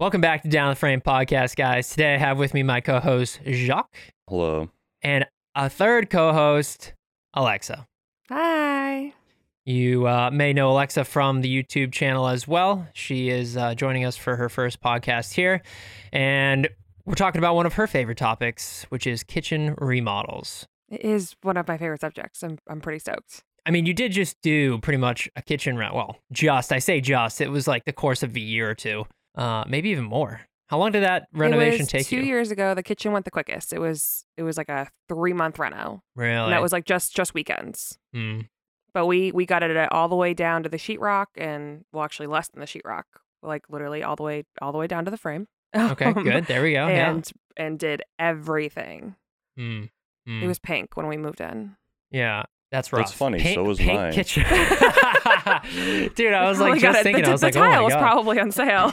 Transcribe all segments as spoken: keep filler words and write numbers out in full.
Welcome back to Down the Frame Podcast, guys. Today I have with me my co-host, Jacque. Hello. And a third co-host, Alexa. Hi. You uh, may know Alexa from the YouTube channel as well. She is uh, joining us for her first podcast here. And we're talking about one of her favorite topics, which is kitchen remodels. It is one of my favorite subjects. I'm I'm pretty stoked. I mean, you did just do pretty much a kitchen remodel. Well, just, I say just, it was like the course of a year or two. Uh, maybe even more. How long did that renovation take you? Two years ago, the kitchen went the quickest. It was it was like a three month reno. Really? And that was like just just weekends. Mm. But we we got it all the way down to the sheetrock, and well, actually less than the sheetrock, like literally all the way all the way down to the frame. Okay, um, good. There we go. And yeah. and did everything. Mm. Mm. It was pink when we moved in. Yeah. That's rough. That's funny. Paint, so was mine. Kitchen. Dude, I was like oh just God, thinking. The, I was the like, tile oh was probably on sale.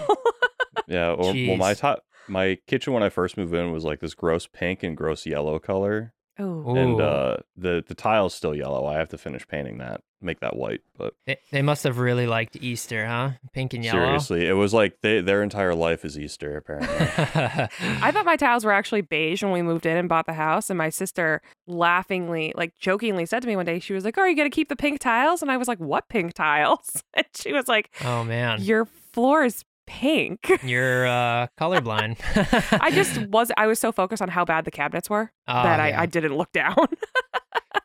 yeah. Well, well my top, my kitchen when I first moved in was like this gross pink and gross yellow color. Oh. And uh, the the tile's still yellow. I have to finish painting that, make that white. But they, they must have really liked Easter, huh? Pink and yellow. Seriously, it was like they, their entire life is Easter. Apparently. I thought my tiles were actually beige when we moved in and bought the house. And my sister laughingly, like jokingly, said to me one day, she was like, "Oh, are you gonna keep the pink tiles?" And I was like, "What pink tiles?" And she was like, "Oh man, your floor is pink. You're uh, colorblind." I just was I was so focused on how bad the cabinets were uh, that I, yeah. I didn't look down.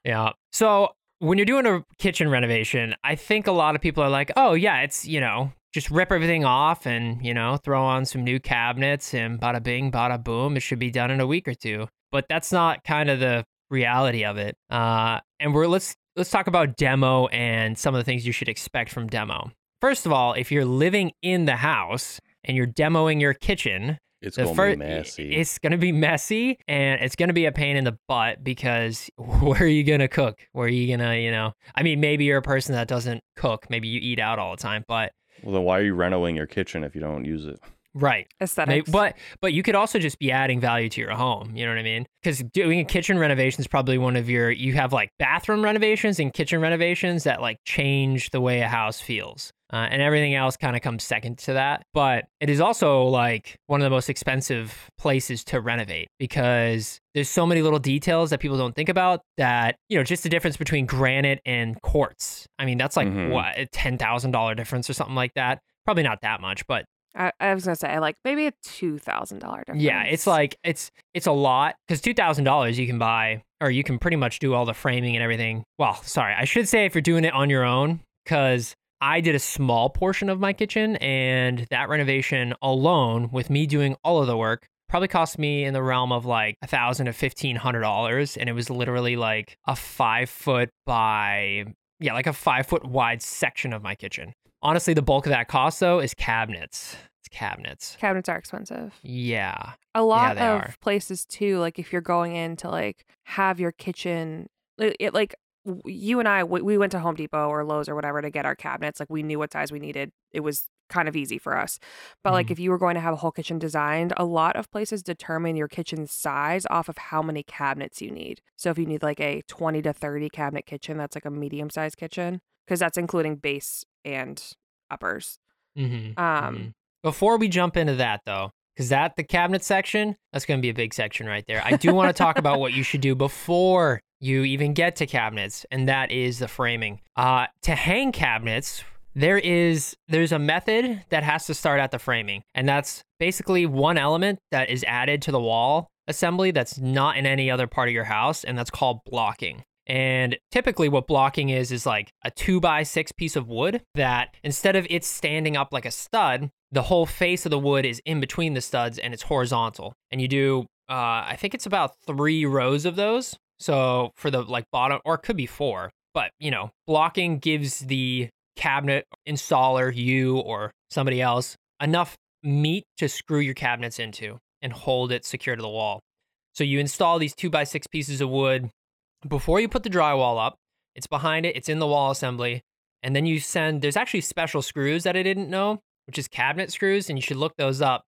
yeah. So when you're doing a kitchen renovation, I think a lot of people are like, oh, yeah, it's, you know, just rip everything off and, you know, throw on some new cabinets and bada bing, bada boom. It should be done in a week or two. But that's not kind of the reality of it. Uh, and we're let's let's talk about demo and some of the things you should expect from demo. First of all, if you're living in the house and you're demoing your kitchen, it's going to be messy. It's going to be messy and it's going to be a pain in the butt because where are you going to cook? Where are you going to, you know, I mean, maybe you're a person that doesn't cook. Maybe you eat out all the time, but. Well, then why are you renovating your kitchen if you don't use it? Right. Aesthetics. But, but you could also just be adding value to your home. You know what I mean? Because doing a kitchen renovation is probably one of your, you have like bathroom renovations and kitchen renovations that like change the way a house feels. Uh, and everything else kind of comes second to that. But it is also like one of the most expensive places to renovate because there's so many little details that people don't think about that, you know, just the difference between granite and quartz. I mean, that's like mm-hmm. what, a ten thousand dollars difference or something like that. Probably not that much, but. I, I was gonna say like maybe a two thousand dollar difference. Yeah, it's like it's it's a lot because two thousand dollars you can buy or you can pretty much do all the framing and everything. Well, sorry, I should say if you're doing it on your own, because I did a small portion of my kitchen and that renovation alone with me doing all of the work probably cost me in the realm of like a thousand to fifteen hundred dollars, and it was literally like a five foot by yeah like a five foot wide section of my kitchen. Honestly, the bulk of that cost, though, is cabinets. It's cabinets. Cabinets are expensive. Yeah. A lot yeah, of are. places, too, like if you're going in to like have your kitchen, it, like you and I, we went to Home Depot or Lowe's or whatever to get our cabinets. Like we knew what size we needed. It was kind of easy for us. But mm-hmm. like if you were going to have a whole kitchen designed, a lot of places determine your kitchen size off of how many cabinets you need. So if you need like a twenty to thirty cabinet kitchen, that's like a medium sized kitchen. Because that's including base and uppers. Mm-hmm, um, mm-hmm. Before we jump into that, though, because that the cabinet section, that's going to be a big section right there. I do want to talk about what you should do before you even get to cabinets, and that is the framing. Uh, to hang cabinets, there is there's a method that has to start at the framing, and that's basically one element that is added to the wall assembly that's not in any other part of your house, and that's called blocking. And typically what blocking is, is like a two by six piece of wood that instead of it standing up like a stud, the whole face of the wood is in between the studs and it's horizontal. And you do, uh, I think it's about three rows of those. So for the like bottom, or it could be four, but you know, blocking gives the cabinet installer, you or somebody else, enough meat to screw your cabinets into and hold it secure to the wall. So you install these two by six pieces of wood. Before you put the drywall up, it's behind it, it's in the wall assembly, and then you send, there's actually special screws that I didn't know, which is cabinet screws, and you should look those up.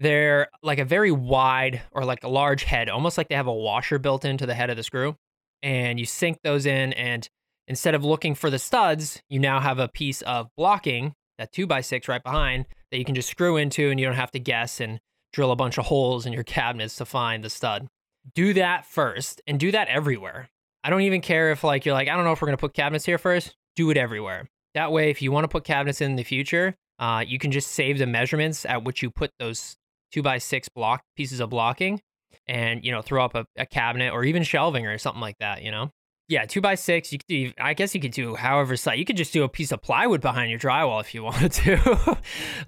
They're like a very wide or like a large head, almost like they have a washer built into the head of the screw, and you sink those in, and instead of looking for the studs, you now have a piece of blocking, that two by six right behind, that you can just screw into, and you don't have to guess and drill a bunch of holes in your cabinets to find the stud. Do that first, and do that everywhere. I don't even care if like you're like, I don't know if we're going to put cabinets here first. Do it everywhere. That way, if you want to put cabinets in the future, uh, you can just save the measurements at which you put those two by six block pieces of blocking, and, you know, throw up a, a cabinet or even shelving or something like that, you know? Yeah, two by six, you could do, I guess you could do however size. You could just do a piece of plywood behind your drywall if you wanted to.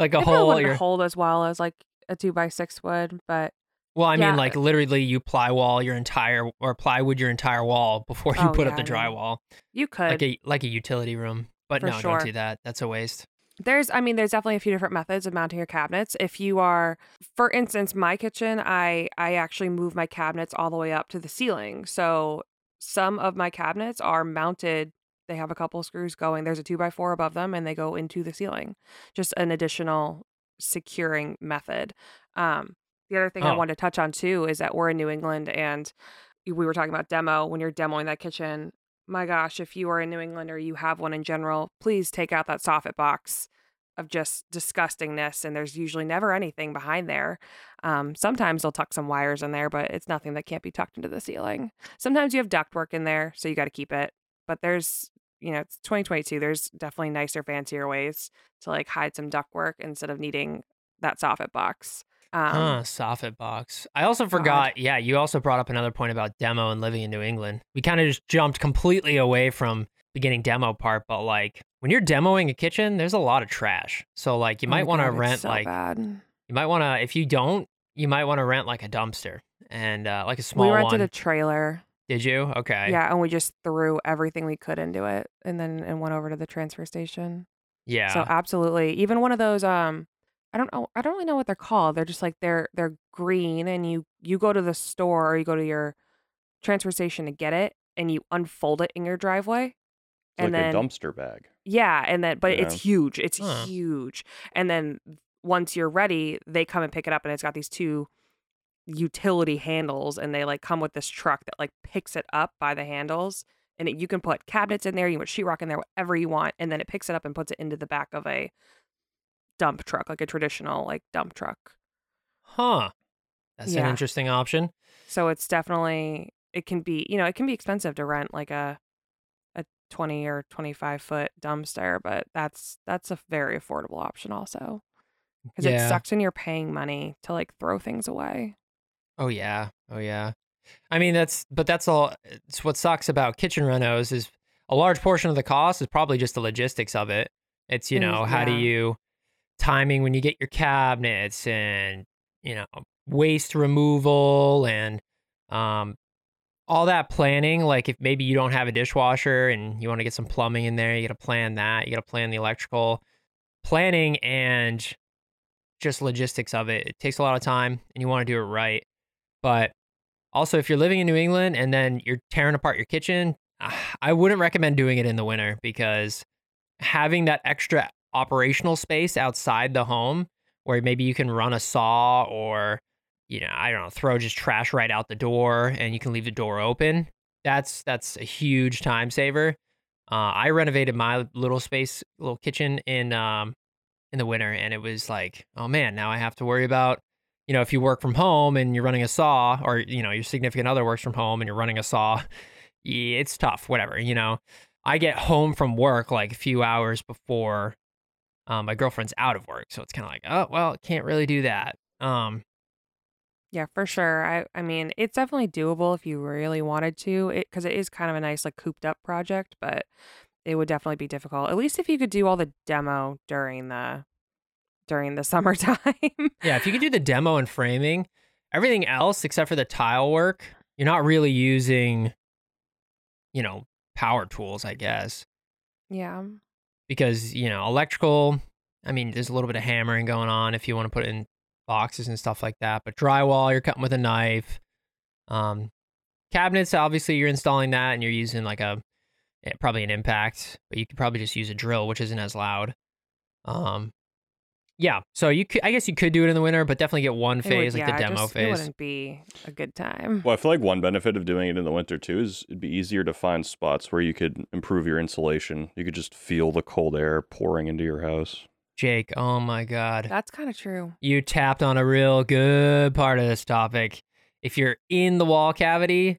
Like a it hole. It wouldn't hold as well as like a two by six would, but... Well, I yeah. mean, like literally you plywall your entire, or plywood your entire wall before you oh, put yeah, up the drywall. You could. Like a, like a utility room. But For no, sure. don't do that. That's a waste. There's, I mean, there's definitely a few different methods of mounting your cabinets. If you are, for instance, my kitchen, I, I actually move my cabinets all the way up to the ceiling. So some of my cabinets are mounted. They have a couple of screws going. There's a two by four above them and they go into the ceiling. Just an additional securing method. Um, the other thing oh. I wanted to touch on too is that we're in New England, and we were talking about demo. When you're demoing that kitchen, my gosh, if you are in New England or you have one in general, please take out that soffit box of just disgustingness. And there's usually never anything behind there. Um, sometimes they'll tuck some wires in there, but it's nothing that can't be tucked into the ceiling. Sometimes you have ductwork in there, so you got to keep it. But there's, you know, it's twenty twenty-two. There's definitely nicer, fancier ways to like hide some ductwork instead of needing that soffit box. Um, huh, soffit box. I also forgot, God. yeah, you also brought up another point about demo and living in New England. We kind of just jumped completely away from the beginning demo part, but like when you're demoing a kitchen, there's a lot of trash. So like you might oh want to rent so like, bad. you might want to, if you don't, you might want to rent like a dumpster and uh, like a small one. We rented one. a trailer. Did you? Okay. Yeah, and we just threw everything we could into it and then and went over to the transfer station. Yeah. So absolutely. Even one of those, um, I don't know. I don't really know what they're called. They're just like they're they're green, and you you go to the store or you go to your transfer station to get it, and you unfold it in your driveway. It's and like then, a dumpster bag. Yeah, and then but yeah. it's huge. It's huh. huge. And then once you're ready, they come and pick it up, and it's got these two utility handles, and they like come with this truck that like picks it up by the handles, and it, you can put cabinets in there, you can put sheetrock in there, whatever you want, and then it picks it up and puts it into the back of a dump truck, like a traditional like dump truck. Huh. That's yeah. an interesting option. So it's definitely, it can be, you know, it can be expensive to rent like a a twenty or twenty-five foot dumpster, but that's that's a very affordable option also. Because yeah. it sucks when you're paying money to like throw things away. Oh yeah. Oh yeah. I mean that's but that's all it's what sucks about kitchen renos is a large portion of the cost is probably just the logistics of it. It's, you know, yeah. how do you timing when you get your cabinets and, you know, waste removal and um, all that planning. Like if maybe you don't have a dishwasher and you want to get some plumbing in there, you got to plan that. You got to plan the electrical planning and just logistics of it. It takes a lot of time and you want to do it right. But also if you're living in New England and then you're tearing apart your kitchen, I wouldn't recommend doing it in the winter because having that extra operational space outside the home where maybe you can run a saw or, you know, I don't know, throw just trash right out the door and you can leave the door open. That's that's a huge time saver. Uh, I renovated my little space, little kitchen in um in the winter, and it was like, oh man, now I have to worry about, you know, if you work from home and you're running a saw or, you know, your significant other works from home and you're running a saw, it's tough, whatever, you know. I get home from work like a few hours before Um, my girlfriend's out of work, so it's kind of like, oh, well, can't really do that. Um, yeah, for sure. I, I mean, it's definitely doable if you really wanted to, it because it is kind of a nice, like, cooped up project, but it would definitely be difficult. At least if you could do all the demo during the during the summertime. Yeah, if you could do the demo and framing, everything else except for the tile work, you're not really using, you know, power tools, I guess. Yeah. Because, you know, electrical, I mean, there's a little bit of hammering going on if you want to put it in boxes and stuff like that. But drywall, you're cutting with a knife. Um, cabinets, obviously, you're installing that and you're using like a, probably an impact. But you could probably just use a drill, which isn't as loud. Um, yeah, so you could, I guess you could do it in the winter, but definitely get one phase, would, like yeah, the demo just, phase. It wouldn't be a good time. Well, I feel like one benefit of doing it in the winter, too, is it'd be easier to find spots where you could improve your insulation. You could just feel the cold air pouring into your house. Jake, oh my God. That's kind of true. You tapped on a real good part of this topic. If you're in the wall cavity,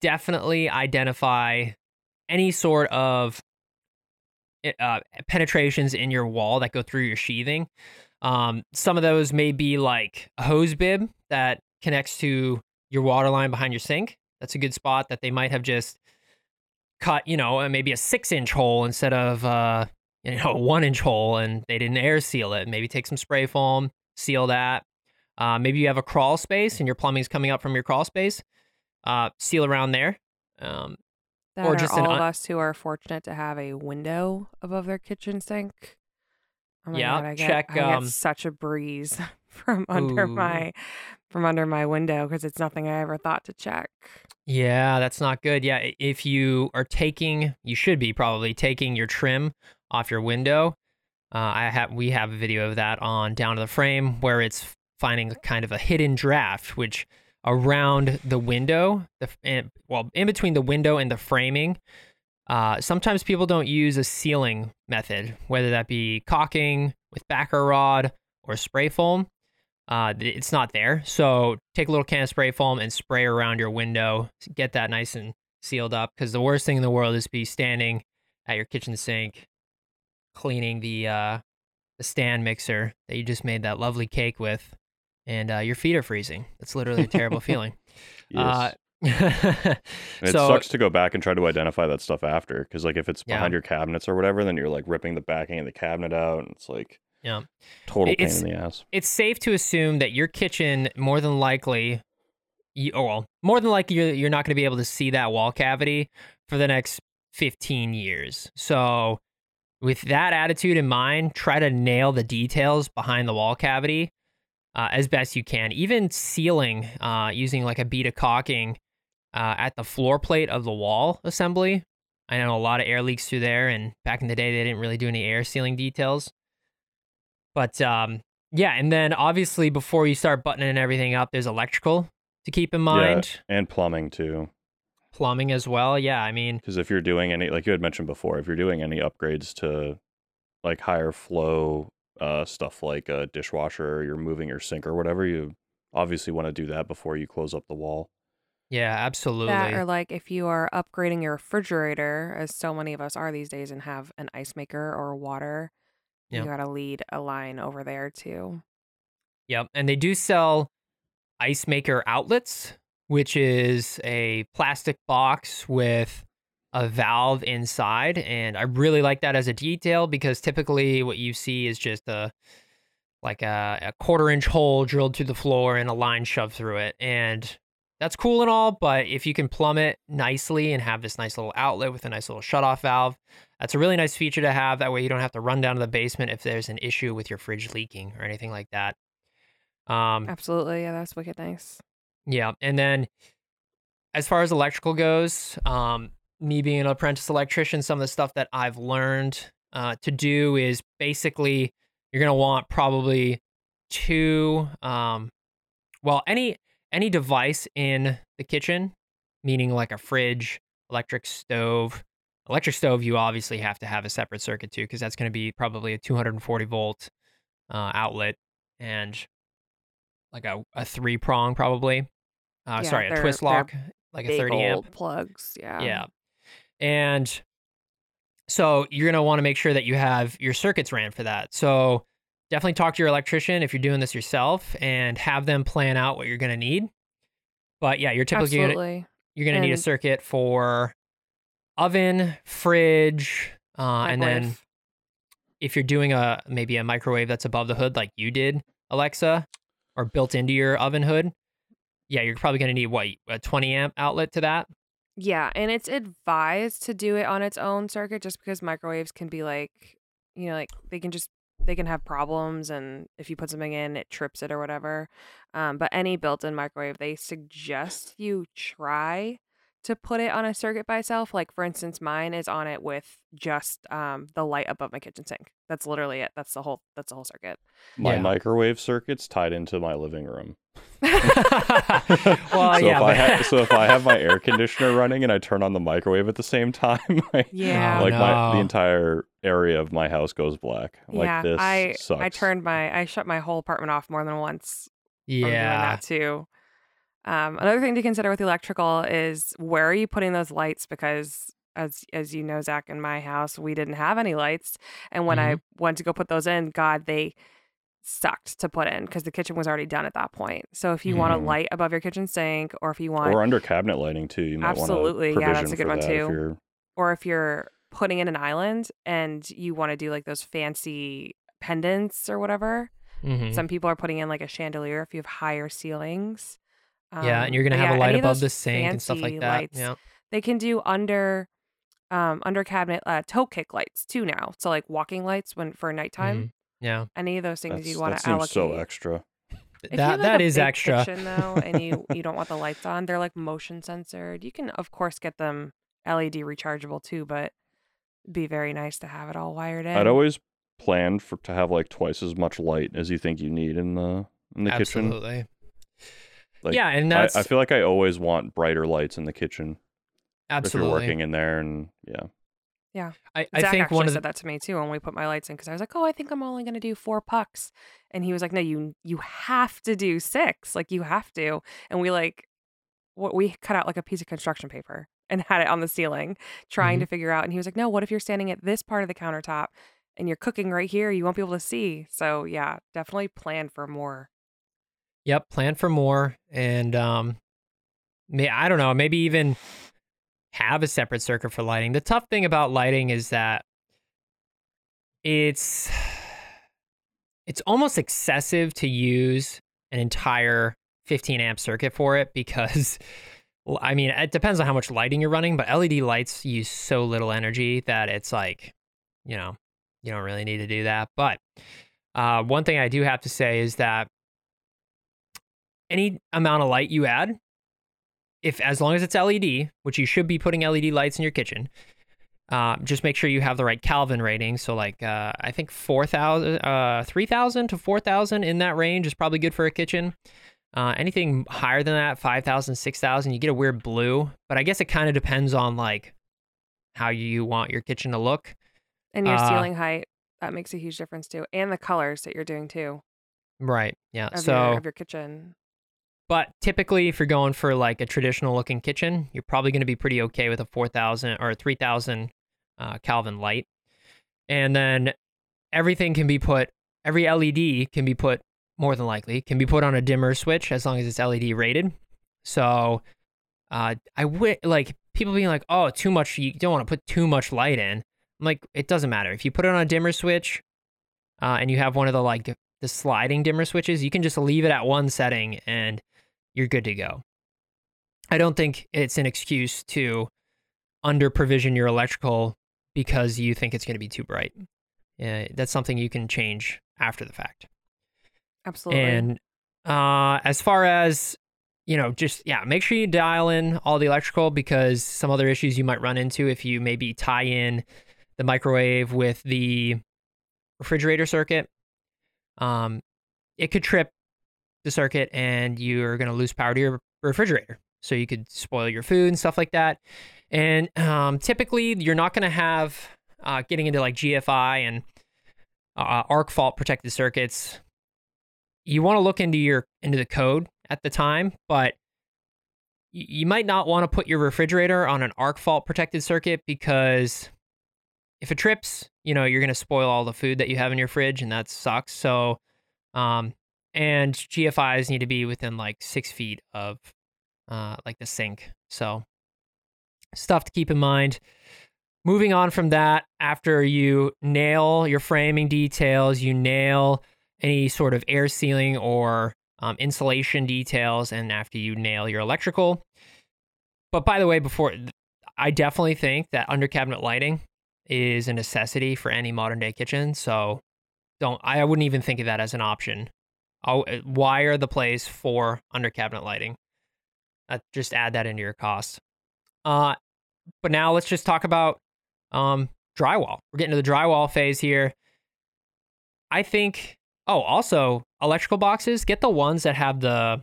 definitely identify any sort of uh, penetrations in your wall that go through your sheathing. Um, some of those may be like a hose bib that connects to your water line behind your sink. That's a good spot that they might have just cut, you know, maybe a six inch hole instead of, uh, you know, a one inch hole, and they didn't air seal it. Maybe take some spray foam, seal that. Uh, maybe you have a crawl space and your plumbing's coming up from your crawl space. Uh, seal around there. Um, that or are just all an un- of us who are fortunate to have a window above their kitchen sink. Oh my yeah, God, I get, check. I get um, such a breeze from under ooh. my from under my window because it's nothing I ever thought to check. Yeah, that's not good. Yeah, if you are taking, you should be probably taking your trim off your window. Uh, I have we have a video of that on Down to the Frame where it's finding kind of a hidden draft, which around the window, the and, well, in between the window and the framing. Uh, sometimes people don't use a sealing method, whether that be caulking with backer rod or spray foam. Uh, it's not there. So take a little can of spray foam and spray around your window. Get that nice and sealed up, because the worst thing in the world is to be standing at your kitchen sink cleaning the uh, the stand mixer that you just made that lovely cake with, and uh, your feet are freezing. That's literally a terrible feeling. Yes. Uh, it so, sucks to go back and try to identify that stuff after, because like if it's behind yeah. your cabinets or whatever, then you're like ripping the backing of the cabinet out, and it's like yeah total pain it's, in the ass. It's safe to assume that your kitchen more than likely you, oh well more than likely you're, you're not going to be able to see that wall cavity for the next fifteen years. So with that attitude in mind, try to nail the details behind the wall cavity uh, as best you can. Even sealing uh, using like a bead of caulking Uh, at the floor plate of the wall assembly. I know a lot of air leaks through there, and back in the day, they didn't really do any air sealing details. But um, yeah, and then obviously before you start buttoning everything up, there's electrical to keep in mind. Yeah, and plumbing too. Plumbing as well, yeah, I mean. Because if you're doing any, like you had mentioned before, if you're doing any upgrades to like higher flow uh, stuff like a dishwasher, or you're moving your sink or whatever, you obviously want to do that before you close up the wall. Yeah, absolutely. That, or like if you are upgrading your refrigerator, as so many of us are these days, and have an ice maker or water, yeah. you got to lead a line over there too. Yep. And they do sell ice maker outlets, which is a plastic box with a valve inside. And I really like that as a detail, because typically what you see is just a like a, a quarter inch hole drilled through the floor and a line shoved through it. And that's cool and all, but if you can plumb it nicely and have this nice little outlet with a nice little shutoff valve, that's a really nice feature to have. That way you don't have to run down to the basement if there's an issue with your fridge leaking or anything like that. Um, Absolutely. Yeah, that's wicked nice. Yeah. And then as far as electrical goes, um, me being an apprentice electrician, some of the stuff that I've learned uh, to do is basically you're going to want probably two, um, well, any... Any device in the kitchen, meaning like a fridge, electric stove. Electric stove, you obviously have to have a separate circuit too, because that's going to be probably a two hundred forty volt uh, outlet and like a, a three prong probably. Uh, yeah, sorry, a twist lock, like a thirty amp plugs. Yeah. Yeah. And so you're going to want to make sure that you have your circuits ran for that. So definitely talk to your electrician if you're doing this yourself, and have them plan out what you're going to need. But yeah, you're typically gonna, you're going to need a circuit for oven, fridge, uh, and then if you're doing a maybe a microwave that's above the hood, like you did, Alexa, or built into your oven hood, yeah, you're probably going to need what, a twenty amp outlet to that. Yeah, and it's advised to do it on its own circuit, just because microwaves can be like, you know, like they can just. They can have problems, and if you put something in, it trips it or whatever. Um, but any built-in microwave, they suggest you try to put it on a circuit by itself. Like, for instance, mine is on it with just um, the light above my kitchen sink. That's literally it. That's the whole That's the whole circuit. My yeah. microwave circuit's tied into my living room. well, so, yeah, if I have, so if I have my air conditioner running and I turn on the microwave at the same time, I, yeah, like no. my, the entire area of my house goes black. I'm yeah, like, this I, sucks. I turned my, I shut my whole apartment off more than once. Yeah. From doing that too. Um, another thing to consider with electrical is where are you putting those lights? Because as as you know, Zach, in my house, we didn't have any lights. And when mm-hmm. I went to go put those in, God, they sucked to put in because the kitchen was already done at that point. So if you mm-hmm. want a light above your kitchen sink, or if you want... Or under cabinet lighting too. You might absolutely. Want yeah, that's a good one that too. If or if you're putting in an island and you want to do like those fancy pendants or whatever. Mm-hmm. Some people are putting in like a chandelier if you have higher ceilings. Um, yeah, and you're going to have yeah, a light above the sink and stuff like that. Lights, yeah. They can do under um, under cabinet uh, toe kick lights too now. So like walking lights when for nighttime. Mm-hmm. Yeah. Any of those things That's, you want to allocate. That seems so extra. If that you have, like, that a is big extra. Kitchen, though, and you, you don't want the lights on, they're like motion sensored. You can, of course, get them L E D rechargeable too, but it'd be very nice to have it all wired in. I'd always planned for to have like twice as much light as you think you need in the in the Absolutely. kitchen. Absolutely. Like, yeah, and that's... I, I feel like I always want brighter lights in the kitchen. Absolutely. If you're working in there, and yeah. Yeah. I, I Zach think actually one of the... said that to me too when we put my lights in, because I was like, oh, I think I'm only going to do four pucks. And he was like, no, you you have to do six. Like, you have to. And we like, what we cut out like a piece of construction paper and had it on the ceiling trying mm-hmm. to figure out. And he was like, no, what if you're standing at this part of the countertop and you're cooking right here? You won't be able to see. So yeah, definitely plan for more. Yep, plan for more, and um, may, I don't know, maybe even have a separate circuit for lighting. The tough thing about lighting is that it's it's almost excessive to use an entire fifteen amp circuit for it because, well, I mean, it depends on how much lighting you're running, but L E D lights use so little energy that it's like, you know, you don't really need to do that. But uh, one thing I do have to say is that any amount of light you add, if as long as it's L E D, which you should be putting L E D lights in your kitchen, uh, just make sure you have the right Kelvin rating. So like, uh, I think four thousand, uh, three thousand to four thousand in that range is probably good for a kitchen. Uh, anything higher than that, five thousand, six thousand, you get a weird blue. But I guess it kind of depends on like how you want your kitchen to look. And your uh, ceiling height, that makes a huge difference too. And the colors that you're doing too. Right, yeah. Of so your, of your kitchen. But typically, if you're going for like a traditional-looking kitchen, you're probably going to be pretty okay with a four thousand or three thousand uh, Kelvin light. And then everything can be put, every L E D can be put, more than likely, can be put on a dimmer switch as long as it's L E D rated. So uh, I would, like, people being like, oh, too much, you don't want to put too much light in. I'm like, it doesn't matter. If you put it on a dimmer switch uh, and you have one of the, like, the sliding dimmer switches, you can just leave it at one setting and you're good to go. I don't think it's an excuse to under provision your electrical because you think it's going to be too bright. Yeah, that's something you can change after the fact. Absolutely. And uh, as far as, you know, just, yeah, make sure you dial in all the electrical, because some other issues you might run into if you maybe tie in the microwave with the refrigerator circuit, um, it could trip the circuit and you're going to lose power to your refrigerator. So you could spoil your food and stuff like that. And um, typically you're not going to have uh, getting into like G F I and uh, arc fault protected circuits. You want to look into your into the code at the time, but you, you might not want to put your refrigerator on an arc fault protected circuit, because if it trips, you know, you're going to spoil all the food that you have in your fridge, and that sucks. So um, and G F Is need to be within like six feet of uh, like the sink. So stuff to keep in mind. Moving on from that, after you nail your framing details, you nail any sort of air sealing or um, insulation details, and after you nail your electrical. But by the way, before, I definitely think that under cabinet lighting is a necessity for any modern day kitchen. So don't, I wouldn't even think of that as an option. I'll wire the place for under cabinet lighting. Uh, just add that into your costs. Uh, but now let's just talk about um, drywall. We're getting to the drywall phase here. I think, oh, also electrical boxes, get the ones that have the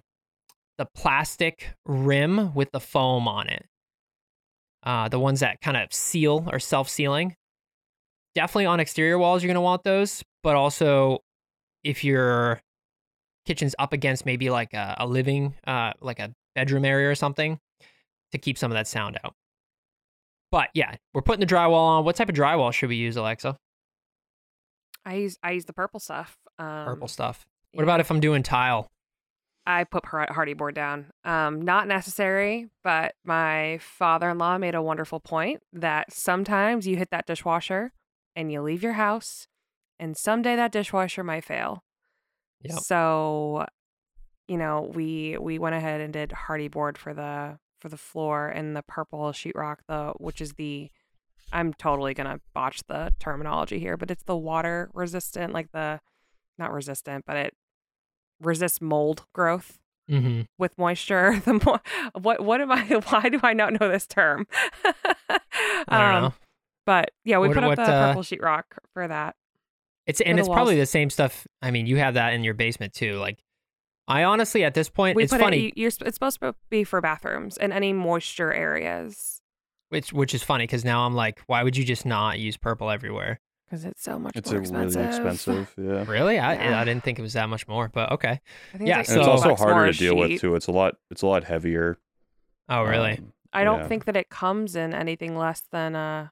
the plastic rim with the foam on it. Uh, the ones that kind of seal or self-sealing. definitely on exterior walls, you're going to want those. But also if your kitchen's up against maybe like a, a living, uh, like a bedroom area or something, to keep some of that sound out. But yeah, we're putting the drywall on. What type of drywall should we use, Alexa? I use I use the purple stuff. Um, purple stuff. What yeah. about if I'm doing tile? I put Hardie board down. Um, not necessary, but my father-in-law made a wonderful point that sometimes you hit that dishwasher and you leave your house, and someday that dishwasher might fail. Yep. So, you know, we we went ahead and did Hardie board for the for the floor and the purple sheetrock, the which is the I'm totally gonna botch the terminology here, but it's the water resistant, like the not resistant, but it. Resist mold growth mm-hmm. with moisture. The mo- what what am I? Why do I not know this term? um, I don't know. But yeah, we what, put up what, the uh, purple sheetrock for that. It's and it's walls. Probably the same stuff. I mean, you have that in your basement too. Like, I honestly, at this point, we it's funny. It, you're, it's supposed to be for bathrooms and any moisture areas. Which which is funny because now I'm like, why would you just not use purple everywhere? Because it's so much it's more expensive. It's really expensive, yeah. Really? I yeah. I didn't think it was that much more, but okay. I think yeah, it's, like so it's also harder to deal sheet. with, too. It's a lot It's a lot heavier. Oh, really? Um, I don't yeah. think that it comes in anything less than a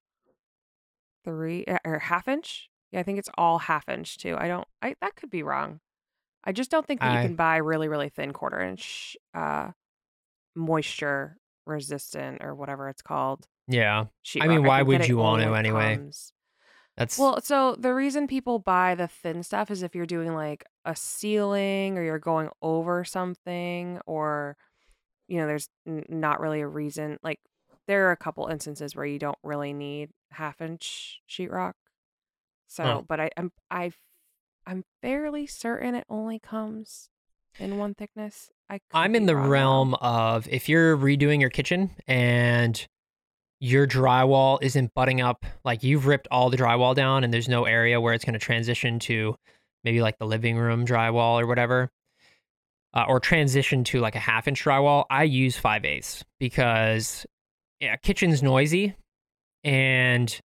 three or half inch. Yeah, I think it's all half inch, too. I don't, I that could be wrong. I just don't think that I, you can buy really, really thin quarter inch uh, moisture resistant or whatever it's called. Yeah. I mean, rock. why I would you want to anyway? Comes. That's... Well, so the reason people buy the thin stuff is if you're doing like a ceiling or you're going over something or, you know, there's n- not really a reason. Like there are a couple instances where you don't really need half inch sheetrock. So, oh. but I, I'm, I, I'm fairly certain it only comes in one thickness. I I'm in the realm of if you're redoing your kitchen and your drywall isn't butting up, like you've ripped all the drywall down and there's no area where it's going to transition to maybe like the living room drywall or whatever, uh, or transition to like a half inch drywall. I use five eighths because yeah, kitchen's noisy and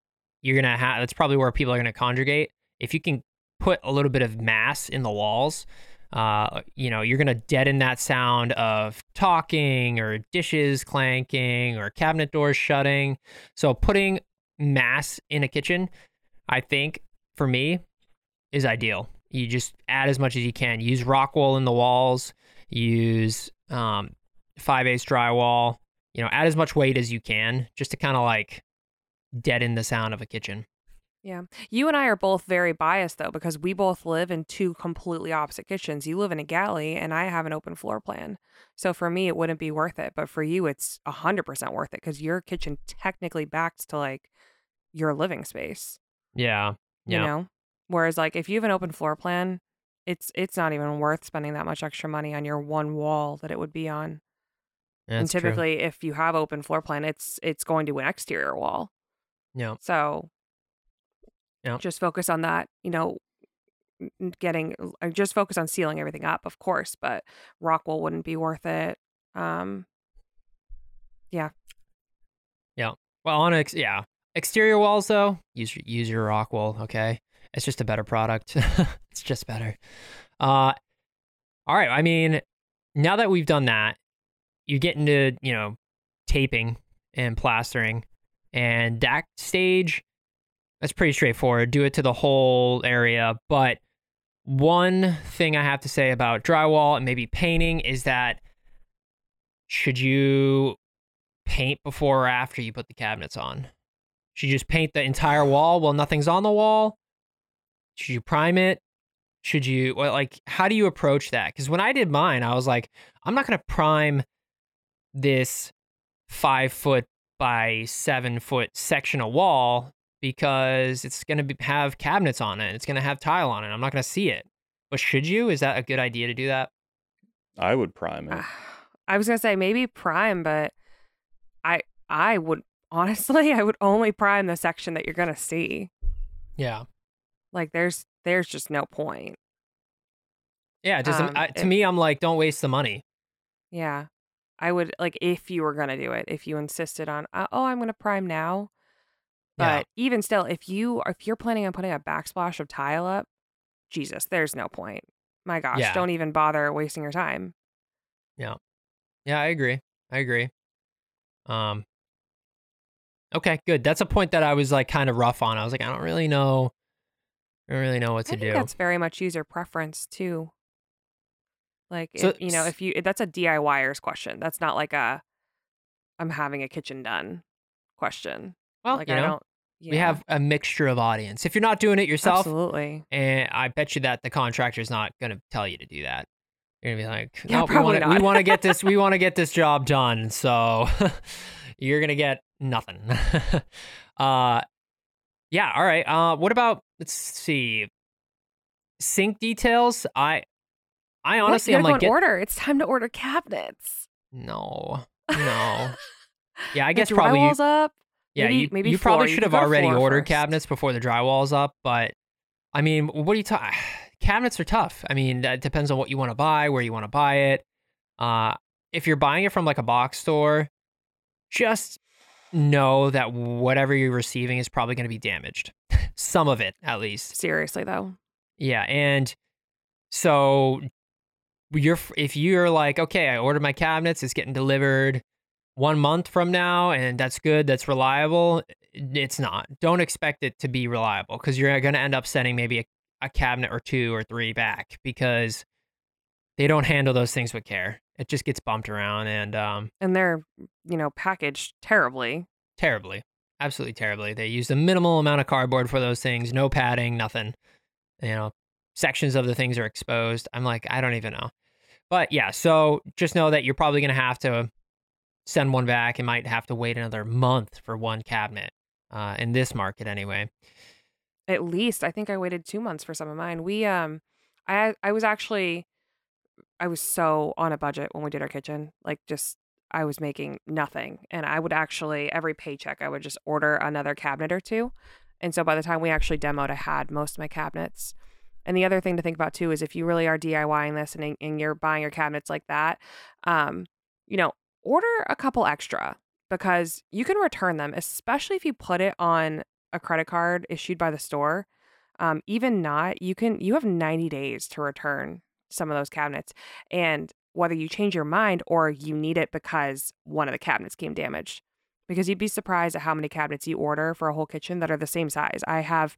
you're going to have, that's probably where people are going to congregate. If you can put a little bit of mass in the walls, uh, you know, you're going to deaden that sound of talking or dishes clanking or cabinet doors shutting. So putting mass in a kitchen, I think for me is ideal. You just add as much as you can. Use rock wool in the walls, use um, five eighths drywall, you know, add as much weight as you can just to kind of like deaden the sound of a kitchen. Yeah. You and I are both very biased, though, because we both live in two completely opposite kitchens. You live in a galley and I have an open floor plan. So for me, it wouldn't be worth it. But for you, it's one hundred percent worth it because your kitchen technically backs to like your living space. Yeah. yeah. You know, whereas like if you have an open floor plan, it's it's not even worth spending that much extra money on your one wall that it would be on. That's and typically, true. If you have open floor plan, it's it's going to an exterior wall. Yeah. So. Yep. Just focus on that, you know, getting, just focus on sealing everything up, of course, but rock wool wouldn't be worth it. Um, yeah. Yeah. Well, on, ex- yeah. Exterior walls, though, use, use your rock wool, okay? It's just a better product. It's just better. Uh, all right. I mean, now that we've done that, you get into, you know, taping and plastering and that stage. That's pretty straightforward. Do it to the whole area. But one thing I have to say about drywall and maybe painting is that should you paint before or after you put the cabinets on? Should you just paint the entire wall while nothing's on the wall? Should you prime it? Should you, like, how do you approach that? Because when I did mine, I was like, I'm not going to prime this five foot by seven foot section of wall because it's going to have cabinets on it. It's going to have tile on it. I'm not going to see it. But should you? Is that a good idea to do that? I would prime it. Uh, I was going to say maybe prime, but I I would, honestly, I would only prime the section that you're going to see. Yeah. Like there's there's just no point. Yeah. Just, um, I, to it, me, I'm like, don't waste the money. Yeah. I would, like, if you were going to do it, if you insisted on, oh, I'm going to prime now. But yeah. even still, if you if you're planning on putting a backsplash of tile up, Jesus, there's no point. My gosh, yeah. don't even bother wasting your time. Yeah. Yeah, I agree. I agree. Um. Okay, good. That's a point that I was like kind of rough on. I was like, I don't really know. I don't really know what I to think do. That's very much user preference too. Like, so, if, you know, if you, that's a DIYer's question. That's not like a, I'm having a kitchen done question. Well, like, you I know, don't, yeah. we have a mixture of audience. If you're not doing it yourself, absolutely. And I bet you that the contractor's not going to tell you to do that. You're gonna be like, yeah, no, we want to, we want to get this, we want to get this job done. So you're going to get nothing. uh, yeah. All right. Uh, what about, let's see, sink details. I, I honestly, Look, I'm like, get... order. It's time to order cabinets. No, no. Yeah, I guess probably. Drywall's up. Yeah, maybe, you, maybe you probably should you have already ordered first. Cabinets before the drywall's up. But I mean, what are you talking? Cabinets are tough. I mean, that depends on what you want to buy, where you want to buy it. Uh, if you're buying it from like a box store, just know that whatever you're receiving is probably going to be damaged. Some of it, at least. Seriously, though. Yeah, and so. You're if you're like, okay, I ordered my cabinets, it's getting delivered one month from now, and that's good, that's reliable. It's not. Don't expect it to be reliable, because you're going to end up sending maybe a, a cabinet or two or three back, because they don't handle those things with care. It just gets bumped around, and um and they're, you know, packaged terribly terribly absolutely terribly. They use a minimal amount of cardboard for those things. No padding, nothing, you know. Sections of the things are exposed. I'm like, I don't even know. But yeah, so just know that you're probably going to have to send one back and might have to wait another month for one cabinet uh, in this market anyway. At least I think I waited two months for some of mine. We, um, I, I was actually, I was so on a budget when we did our kitchen. Like just, I was making nothing. And I would actually, every paycheck, I would just order another cabinet or two. And so by the time we actually demoed, I had most of my cabinets. And the other thing to think about, too, is if you really are DIYing this and, and you're buying your cabinets like that, um, you know, order a couple extra, because you can return them, especially if you put it on a credit card issued by the store. Um, even not, you can you have ninety days to return some of those cabinets. And whether you change your mind or you need it because one of the cabinets came damaged. Because you'd be surprised at how many cabinets you order for a whole kitchen that are the same size. I have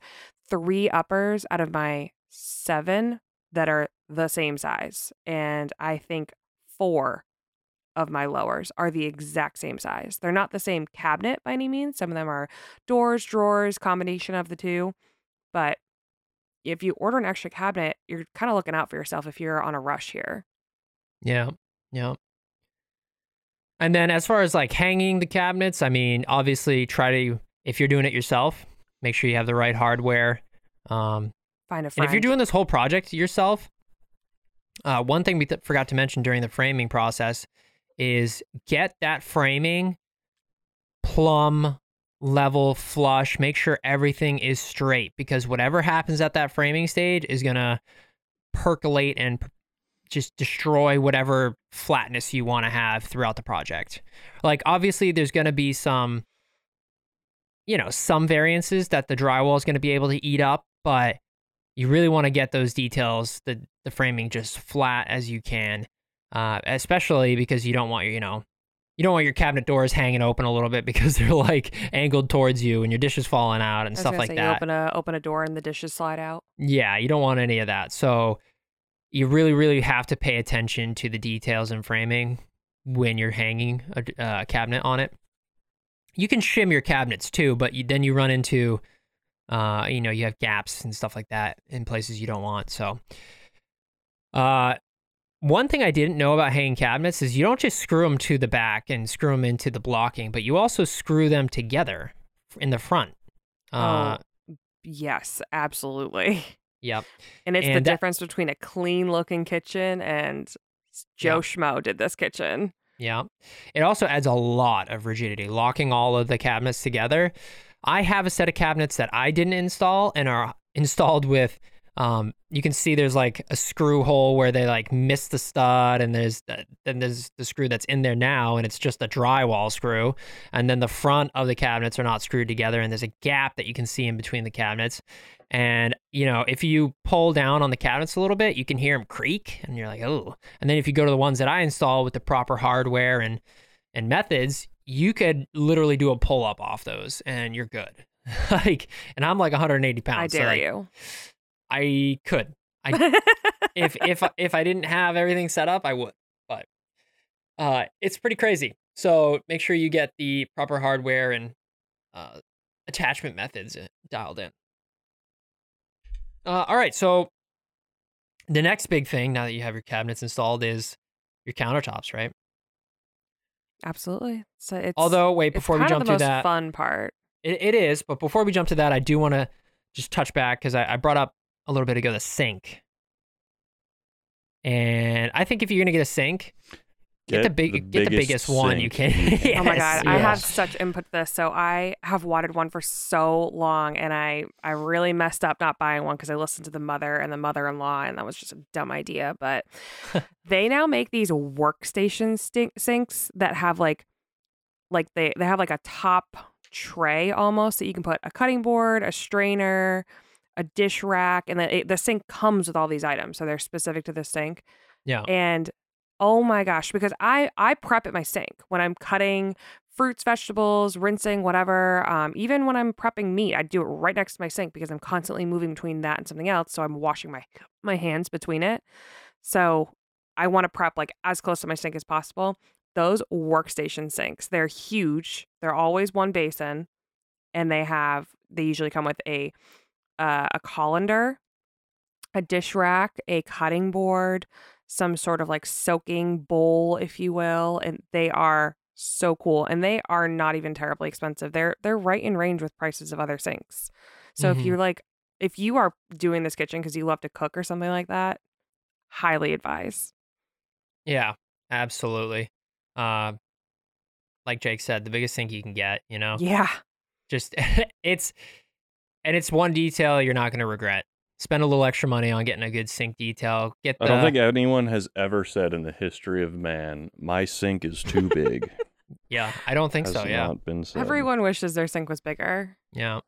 three uppers out of my seven that are the same size, and I think four of my lowers are the exact same size. They're not the same cabinet by any means. Some of them are doors, drawers, combination of the two. But if you order an extra cabinet, you're kind of looking out for yourself if you're on a rush here. Yeah, yeah. And then as far as like hanging the cabinets, I mean, obviously try to, if you're doing it yourself, make sure you have the right hardware. Um, Find a friend. And if you're doing this whole project yourself, uh, one thing we th- forgot to mention during the framing process is get that framing plumb, level, flush. Make sure everything is straight, because whatever happens at that framing stage is going to percolate and p- just destroy whatever flatness you want to have throughout the project. Like, obviously, there's going to be some, you know, some variances that the drywall is going to be able to eat up, but you really want to get those details, the the framing, just flat as you can, uh, especially because you don't want your, you know, you don't want your cabinet doors hanging open a little bit because they're like angled towards you and your dishes falling out and stuff like say, that. You open a open a door and the dishes slide out. Yeah, you don't want any of that. So you really, really have to pay attention to the details in framing when you're hanging a uh, cabinet on it. You can shim your cabinets too, but you, then you run into Uh, you know, you have gaps and stuff like that in places you don't want. So, uh, one thing I didn't know about hanging cabinets is you don't just screw them to the back and screw them into the blocking, but you also screw them together in the front. Uh, oh, yes, absolutely. Yep. And it's and the that, difference between a clean looking kitchen and Joe yep. Schmo did this kitchen. Yeah. It also adds a lot of rigidity, locking all of the cabinets together. I have a set of cabinets that I didn't install and are installed with Um, you can see there's like a screw hole where they like missed the stud, and there's then there's the screw that's in there now, and it's just a drywall screw. And then the front of the cabinets are not screwed together, and there's a gap that you can see in between the cabinets. And, you know, if you pull down on the cabinets a little bit, you can hear them creak, and you're like, oh. And then if you go to the ones that I install with the proper hardware and and methods, you could literally do a pull up off those, and you're good. Like, and I'm like one hundred eighty pounds. I dare so like, you. I could. I if if if I didn't have everything set up, I would. But uh, it's pretty crazy. So make sure you get the proper hardware and uh, attachment methods dialed in. Uh, all right. So the next big thing now that you have your cabinets installed is your countertops, right? Absolutely. So it's although wait before we jump to that, it's kind of the most fun part. It, it is, but before we jump to that, I do want to just touch back because I, I brought up a little bit ago the sink, and I think if you're gonna get a sink, get, get the big, the get biggest the biggest sink. One you can. Yes. Oh my god, yeah. I have such input to this. So I have wanted one for so long, and I I really messed up not buying one because I listened to the mother and the mother-in-law, and that was just a dumb idea. But they now make these workstation sink- sinks that have like, like they they have like a top tray almost that you can put a cutting board, a strainer, a dish rack, and the, it, the sink comes with all these items. So they're specific to the sink. Yeah. And oh my gosh, because I, I prep at my sink when I'm cutting fruits, vegetables, rinsing, whatever. Um, even when I'm prepping meat, I do it right next to my sink because I'm constantly moving between that and something else. So I'm washing my, my hands between it. So I want to prep like as close to my sink as possible. Those workstation sinks, they're huge. They're always one basin, and they have, they usually come with a, Uh, a colander, a dish rack, a cutting board, some sort of like soaking bowl, if you will. And they are so cool, and they are not even terribly expensive. They're they're right in range with prices of other sinks. So mm-hmm. if you're like, if you are doing this kitchen because you love to cook or something like that, highly advise. Yeah, absolutely. Uh, like Jake said, the biggest sink you can get, you know? Yeah. Just, it's... And it's one detail you're not going to regret. Spend a little extra money on getting a good sink detail. Get the... I don't think anyone has ever said in the history of man, my sink is too big. Yeah, I don't think has so, yeah. Not been said. Everyone wishes their sink was bigger. Yeah.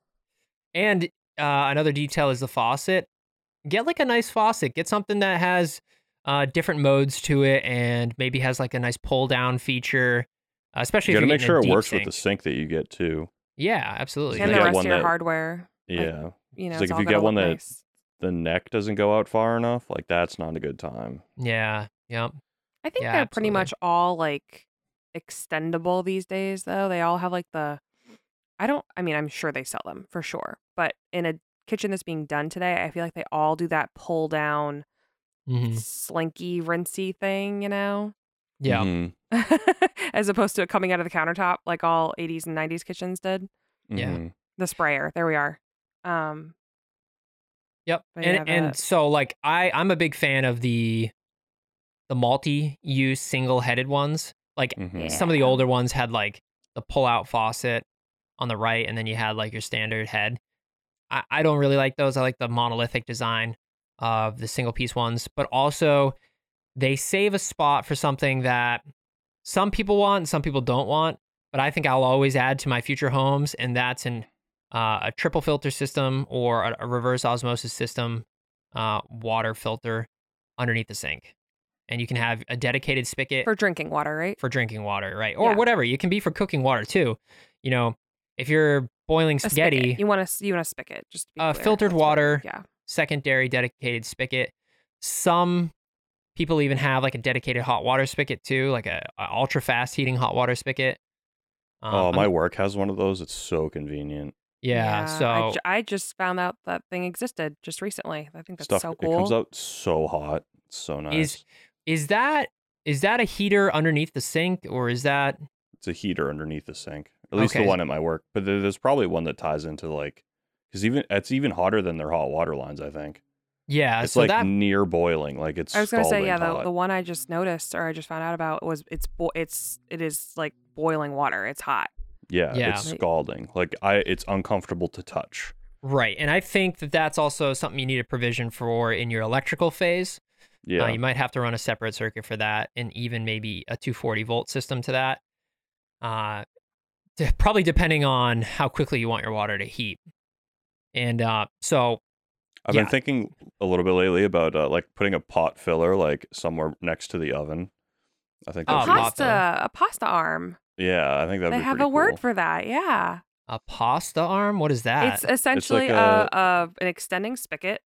And uh, another detail is the faucet. Get like a nice faucet. Get something that has uh, different modes to it, and maybe has like a nice pull-down feature, uh, especially you if you're getting a deep sink. You got to make sure it works sink. With the sink that you get, too. Yeah, absolutely. And the rest of your that... hardware. Yeah. Like, you know, it's like if you get one that nice. The neck doesn't go out far enough, like that's not a good time. Yeah. Yep. I think yeah, they're absolutely. Pretty much all like extendable these days though. They all have like the I don't I mean, I'm sure they sell them for sure. But in a kitchen that's being done today, I feel like they all do that pull down mm-hmm. slinky rinsey thing, you know? Yeah. Mm-hmm. As opposed to it coming out of the countertop like all eighties and nineties kitchens did. Yeah. Mm-hmm. The sprayer. There we are. Um, yep. And and so like I, I'm a big fan of the the multi-use single-headed ones. Like mm-hmm. yeah. some of the older ones had like the pull-out faucet on the right, and then you had like your standard head. I, I don't really like those. I like the monolithic design of the single-piece ones, but also they save a spot for something that some people want and some people don't want, but I think I'll always add to my future homes, and that's an Uh, a triple filter system or a, a reverse osmosis system uh, water filter underneath the sink. And you can have a dedicated spigot. For drinking water, right? For drinking water, right. Or yeah. whatever. You can be for cooking water, too. You know, if you're boiling spaghetti. You want to you want to spigot, just to be uh, clear. Filtered That's water, yeah. secondary dedicated spigot. Some people even have like a dedicated hot water spigot, too. Like a, a ultra-fast heating hot water spigot. Um, oh, my I'm, work has one of those. It's so convenient. Yeah, yeah, so I, j- I just found out that thing existed just recently. I think that's stuff, so cool. It comes out so hot, it's so nice. Is is that is that a heater underneath the sink, or is that? It's a heater underneath the sink. At least okay. the one at my work, but there's probably one that ties into like because even it's even hotter than their hot water lines. I think. Yeah, it's so like that... near boiling. Like it's. I was gonna say yeah, the, the one I just noticed or I just found out about was it's bo- it's it is like boiling water. It's hot. Yeah, yeah, it's scalding. Like I, it's uncomfortable to touch. Right. And I think that that's also something you need a provision for in your electrical phase. Yeah. Uh, you might have to run a separate circuit for that, and even maybe a two forty volt system to that. Uh, de- probably depending on how quickly you want your water to heat. And uh, so I've yeah. been thinking a little bit lately about uh, like putting a pot filler like somewhere next to the oven. I think that's a pasta, cool. a pasta arm. Yeah, I think that would be pretty cool. They have a word for that. Yeah. A pasta arm? What is that? It's essentially it's like a, a, a an extending spigot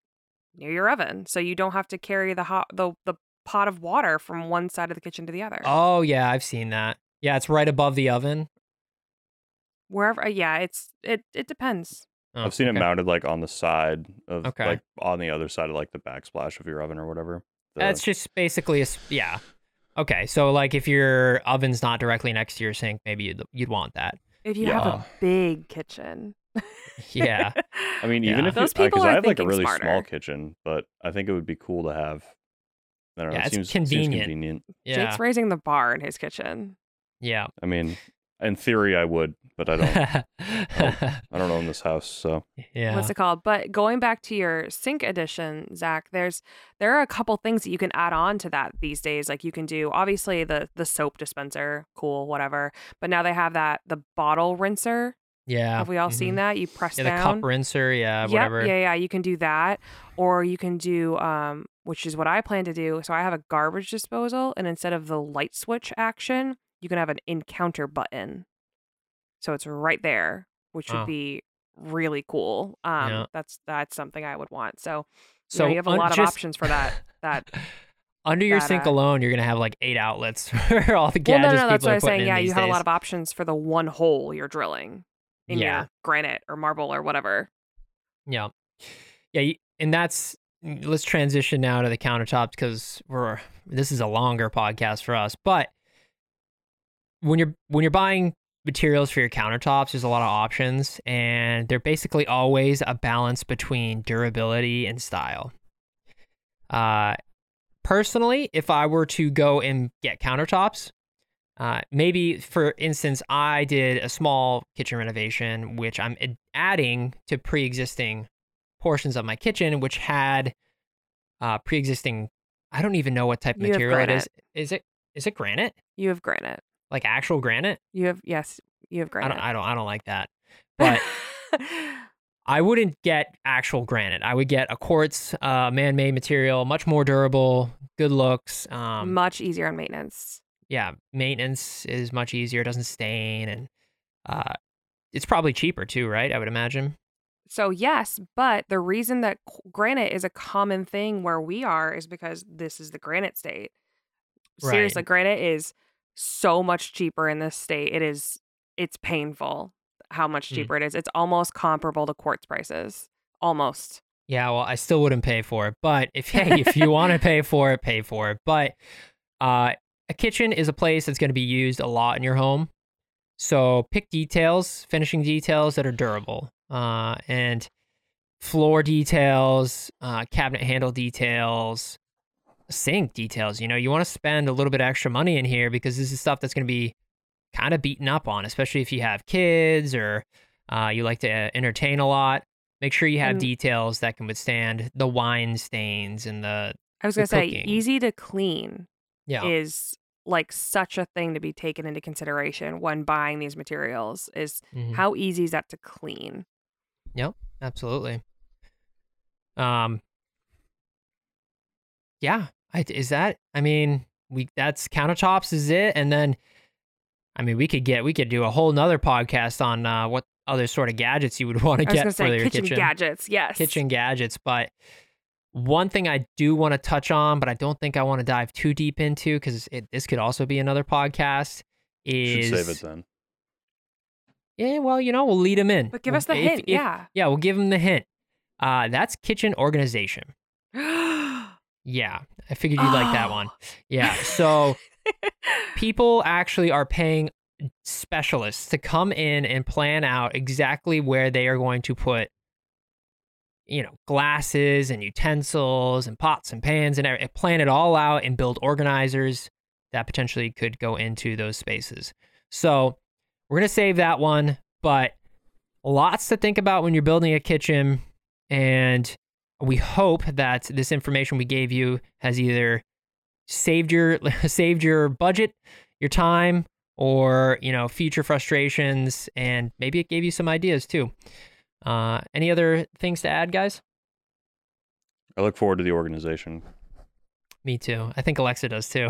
near your oven, so you don't have to carry the hot the, the pot of water from one side of the kitchen to the other. Oh yeah, I've seen that. Yeah, it's right above the oven. Wherever, yeah, it's it it depends. Oh, I've seen okay. it mounted like on the side of okay. like on the other side of like the backsplash of your oven or whatever. The... That's just basically a yeah. Okay, so like if your oven's not directly next to your sink, maybe you'd you'd want that. If you yeah. have a big kitchen. yeah. I mean, even yeah. if those you, people I, are I have like a really smarter. small kitchen, but I think it would be cool to have. I don't know. Yeah, it seems, it's convenient. Seems convenient. Yeah. Jake's raising the bar in his kitchen. Yeah. I mean, in theory, I would, but I don't. I, don't I don't own this house, so. Yeah. What's it called? But going back to your sink addition, Zach, there's there are a couple things that you can add on to that these days. Like you can do obviously the the soap dispenser, cool, whatever. But now they have that the bottle rinser. Yeah. Have we all mm-hmm. seen that? You press yeah, down. Yeah, the cup rinser, yeah, yep, whatever. Yeah, yeah, you can do that. Or you can do, um, which is what I plan to do. So I have a garbage disposal, and instead of the light switch action, you can have an encounter button. So it's right there, which wow. would be really cool. Um, yeah. That's that's something I would want. So, so you, know, you have a un- lot of just... options for that. That Under your that, sink uh, alone, you're going to have like eight outlets for all the gadgets well, no, no, no, people are putting in these days. That's what I'm saying. Yeah, you have days. a lot of options for the one hole you're drilling. In yeah. your granite or marble or whatever. Yeah. Yeah. And that's, let's transition now to the countertops because we're, this is a longer podcast for us. But when you're, when you're buying materials for your countertops, there's a lot of options, and they're basically always a balance between durability and style. Uh, personally, if I were to go and get countertops, Uh, maybe, for instance, I did a small kitchen renovation, which I'm adding to pre-existing portions of my kitchen, which had uh, pre-existing, I don't even know what type of you material it is. Is it is it granite? You have granite. Like actual granite? You have, yes, you have granite. I don't, I don't, I don't like that. But I wouldn't get actual granite. I would get a quartz uh, man-made material, much more durable, good looks. Um, much easier on maintenance. Yeah, maintenance is much easier. It doesn't stain, and uh, it's probably cheaper too, right? I would imagine. So yes, but the reason that granite is a common thing where we are is because this is the granite state. Seriously, right. Granite is so much cheaper in this state. It is. It's painful how much cheaper mm. it is. It's almost comparable to quartz prices. Almost. Yeah. Well, I still wouldn't pay for it, but if hey, if you want to pay for it, pay for it. But. Uh, A kitchen is a place that's going to be used a lot in your home. So pick details, finishing details that are durable. Uh, and floor details, uh, cabinet handle details, sink details. You know, you want to spend a little bit extra money in here because this is stuff that's going to be kind of beaten up on, especially if you have kids or uh, you like to entertain a lot. Make sure you have and details that can withstand the wine stains and the I was going to say, easy to clean. Yeah. Is like such a thing to be taken into consideration when buying these materials is mm-hmm. how easy is that to clean? Yep, absolutely. Um, yeah, I, is that, I mean, we, that's countertops is it. And then, I mean, we could get, we could do a whole nother podcast on uh, what other sort of gadgets you would want to get for say, your kitchen. Kitchen gadgets, yes. Kitchen gadgets, but... One thing I do want to touch on, but I don't think I want to dive too deep into because this could also be another podcast. Is should save it then? Yeah, well, you know, we'll lead them in. But give us the if, hint, if, yeah. If, yeah, we'll give them the hint. Uh, that's kitchen organization. Yeah, I figured you'd oh. like that one. Yeah, so people actually are paying specialists to come in and plan out exactly where they are going to put you know, glasses and utensils and pots and pans and everything, plan it all out and build organizers that potentially could go into those spaces. So we're going to save that one, but lots to think about when you're building a kitchen. And we hope that this information we gave you has either saved your saved your budget, your time, or, you know, future frustrations. And maybe it gave you some ideas too. Uh, any other things to add, guys? I look forward to the organization. Me too. I think Alexa does too.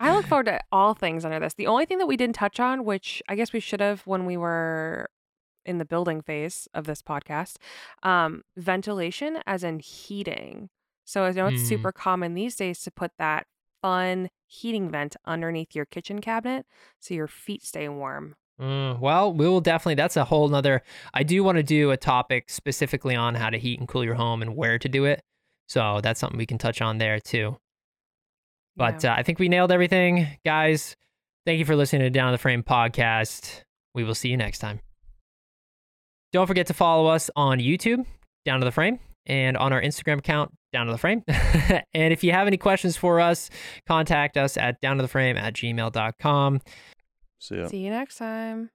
I look forward to all things under this. The only thing that we didn't touch on, which I guess we should have when we were in the building phase of this podcast, um, ventilation as in heating. So I know it's mm. super common these days to put that fun heating vent underneath your kitchen cabinet so your feet stay warm. Mm, well, we will definitely, that's a whole nother, I do want to do a topic specifically on how to heat and cool your home and where to do it. So that's something we can touch on there too. But yeah. uh, I think we nailed everything. Guys, thank you for listening to Down the Frame Podcast. We will see you next time. Don't forget to follow us on YouTube, Down to the Frame, and on our Instagram account, Down to the Frame. And if you have any questions for us, contact us at downtotheframe at gmail dot com. See ya. See you next time.